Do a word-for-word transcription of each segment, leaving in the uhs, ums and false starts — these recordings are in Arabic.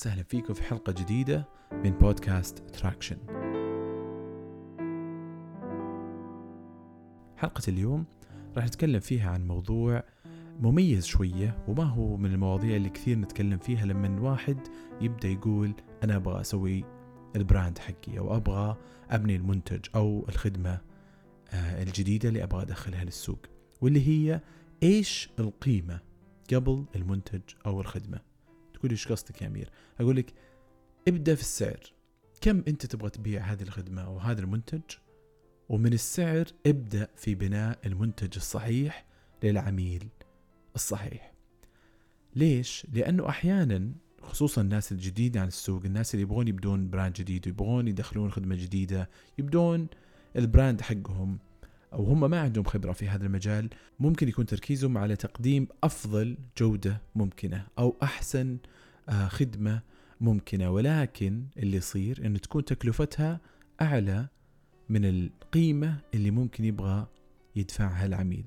وسهلا فيكم في حلقة جديدة من بودكاست تراكشن. حلقة اليوم راح نتكلم فيها عن موضوع مميز شوية، وما هو من المواضيع اللي كثير نتكلم فيها لما واحد يبدأ يقول أنا أبغى أسوي البراند حقي، أو أبغى أبني المنتج أو الخدمة الجديدة اللي أبغى أدخلها للسوق، واللي هي إيش القيمة قبل المنتج أو الخدمة. تقولي إيش قصدك يا أمير؟ أقولك ابدأ في السعر. كم أنت تبغى تبيع هذه الخدمة أو هذا المنتج، ومن السعر ابدأ في بناء المنتج الصحيح للعميل الصحيح. ليش؟ لأنه أحيانا خصوصا الناس الجديدة عن السوق، الناس اللي يبغون يبدون براند جديد ويبغون يدخلون خدمة جديدة، يبدون البراند حقهم، أو هم ما عندهم خبرة في هذا المجال، ممكن يكون تركيزهم على تقديم أفضل جودة ممكنة أو أحسن خدمة ممكنة، ولكن اللي يصير أن تكون تكلفتها أعلى من القيمة اللي ممكن يبغى يدفعها العميل،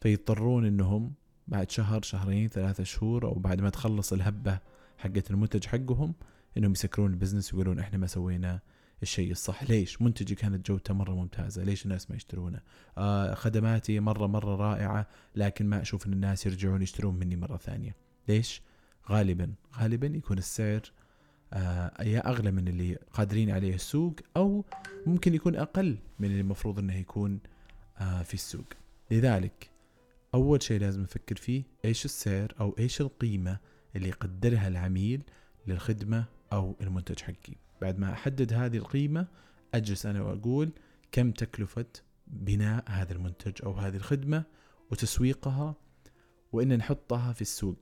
فيضطرون أنهم بعد شهر شهرين ثلاثة شهور، أو بعد ما تخلص الهبة حقة المنتج حقهم، أنهم يسكرون البزنس ويقولون إحنا ما سوينا الشيء الصح. ليش؟ منتجي كانت جودته مرة ممتازة، ليش الناس ما يشترونه؟ آه خدماتي مرة مرة رائعة، لكن ما أشوف أن الناس يرجعون يشترون مني مرة ثانية. ليش؟ غالبا غالبا يكون السعر آه يا أغلى من اللي قادرين عليه السوق، أو ممكن يكون أقل من اللي المفروض أنه يكون آه في السوق. لذلك أول شيء لازم نفكر فيه إيش السعر أو إيش القيمة اللي يقدرها العميل للخدمة أو المنتج حقي. بعد ما أحدد هذه القيمة أجلس أنا وأقول كم تكلفة بناء هذا المنتج أو هذه الخدمة وتسويقها، وإن نحطها في السوق.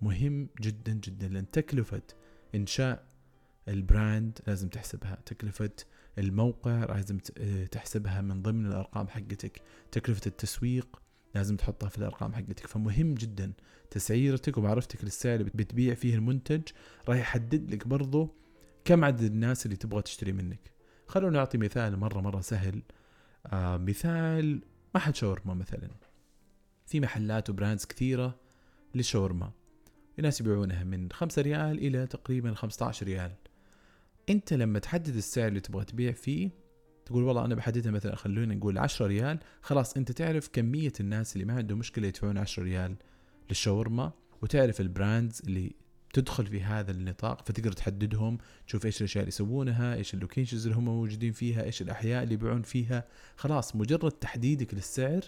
مهم جدا جدا، لأن تكلفة إنشاء البراند لازم تحسبها، تكلفة الموقع لازم تحسبها من ضمن الأرقام حقتك، تكلفة التسويق لازم تحطها في الأرقام حقتك. فمهم جدا تسعيرتك ومعرفتك للسعر اللي بتبيع فيه المنتج راح يحدد لك برضو كم عدد الناس اللي تبغى تشتري منك. خلونا نعطي مثال مرة مرة سهل، آه مثال محل شاورما مثلا. في محلات وبراندز كثيرة للشاورما، الناس يبيعونها من خمسة ريال إلى تقريبا خمسة عشر ريال. أنت لما تحدد السعر اللي تبغى تبيع فيه، تقول والله أنا بحددها مثلا خلونا نقول عشرة ريال، خلاص أنت تعرف كمية الناس اللي ما عنده مشكلة يدفعون عشرة ريال للشاورما، وتعرف البراندز اللي تدخل في هذا النطاق، فتقدر تحددهم، تشوف إيش الأشياء اللي يسوونها، إيش اللوكيشنز اللي هم موجودين فيها، إيش الأحياء اللي يبيعون فيها. خلاص مجرد تحديدك للسعر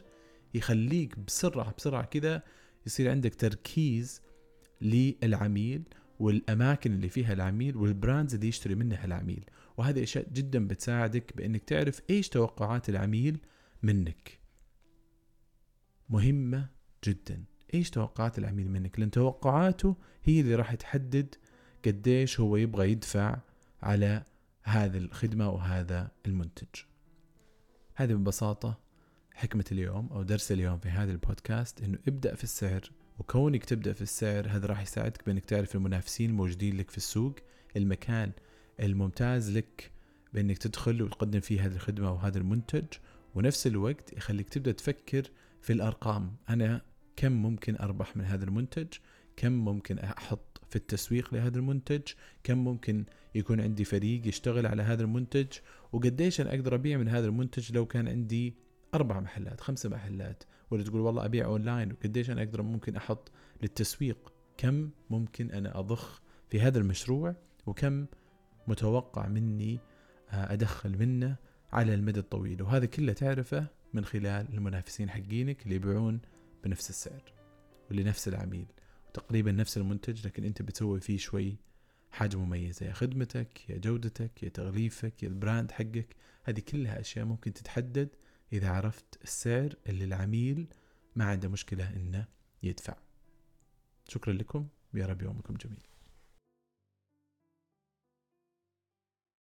يخليك بسرعة بسرعة كذا يصير عندك تركيز للعميل والأماكن اللي فيها العميل والبراندز اللي يشتري منها العميل. وهذه أشياء جدا بتساعدك بأنك تعرف إيش توقعات العميل منك. مهمة جدا إيش توقعات العميل منك، لأن توقعاته هي اللي راح تحدد قديش هو يبغى يدفع على هذه الخدمة وهذا المنتج. هذه ببساطة حكمة اليوم أو درس اليوم في هذا البودكاست، إنه ابدأ في السعر. وكونك تبدأ في السعر هذا راح يساعدك بأنك تعرف المنافسين الموجودين لك في السوق، المكان الممتاز لك بأنك تدخل وتقدم فيه هذه الخدمة وهذا المنتج، ونفس الوقت يخليك تبدأ تفكر في الأرقام. أنا كم ممكن أربح من هذا المنتج، كم ممكن أحط في التسويق لهذا المنتج، كم ممكن يكون عندي فريق يشتغل على هذا المنتج، وقديش أنا أقدر أبيع من هذا المنتج لو كان عندي أربع محلات خمسة محلات. ولا تقول والله أبيع أونلاين، وقديش أنا أقدر ممكن أحط للتسويق، كم ممكن أنا أضخ في هذا المشروع، وكم متوقع مني أدخل منه على المدى الطويل. وهذا كله تعرفه من خلال المنافسين حقينك اللي يبيعون بنفس السعر ولنفس العميل وتقريبا نفس المنتج، لكن أنت بتسوي فيه شوي حاجة مميزة، يا خدمتك يا جودتك يا تغليفك يا البراند حقك. هذه كلها أشياء ممكن تتحدد إذا عرفت السعر اللي العميل ما عنده مشكلة إنه يدفع. شكرا لكم، يا رب يومكم جميل.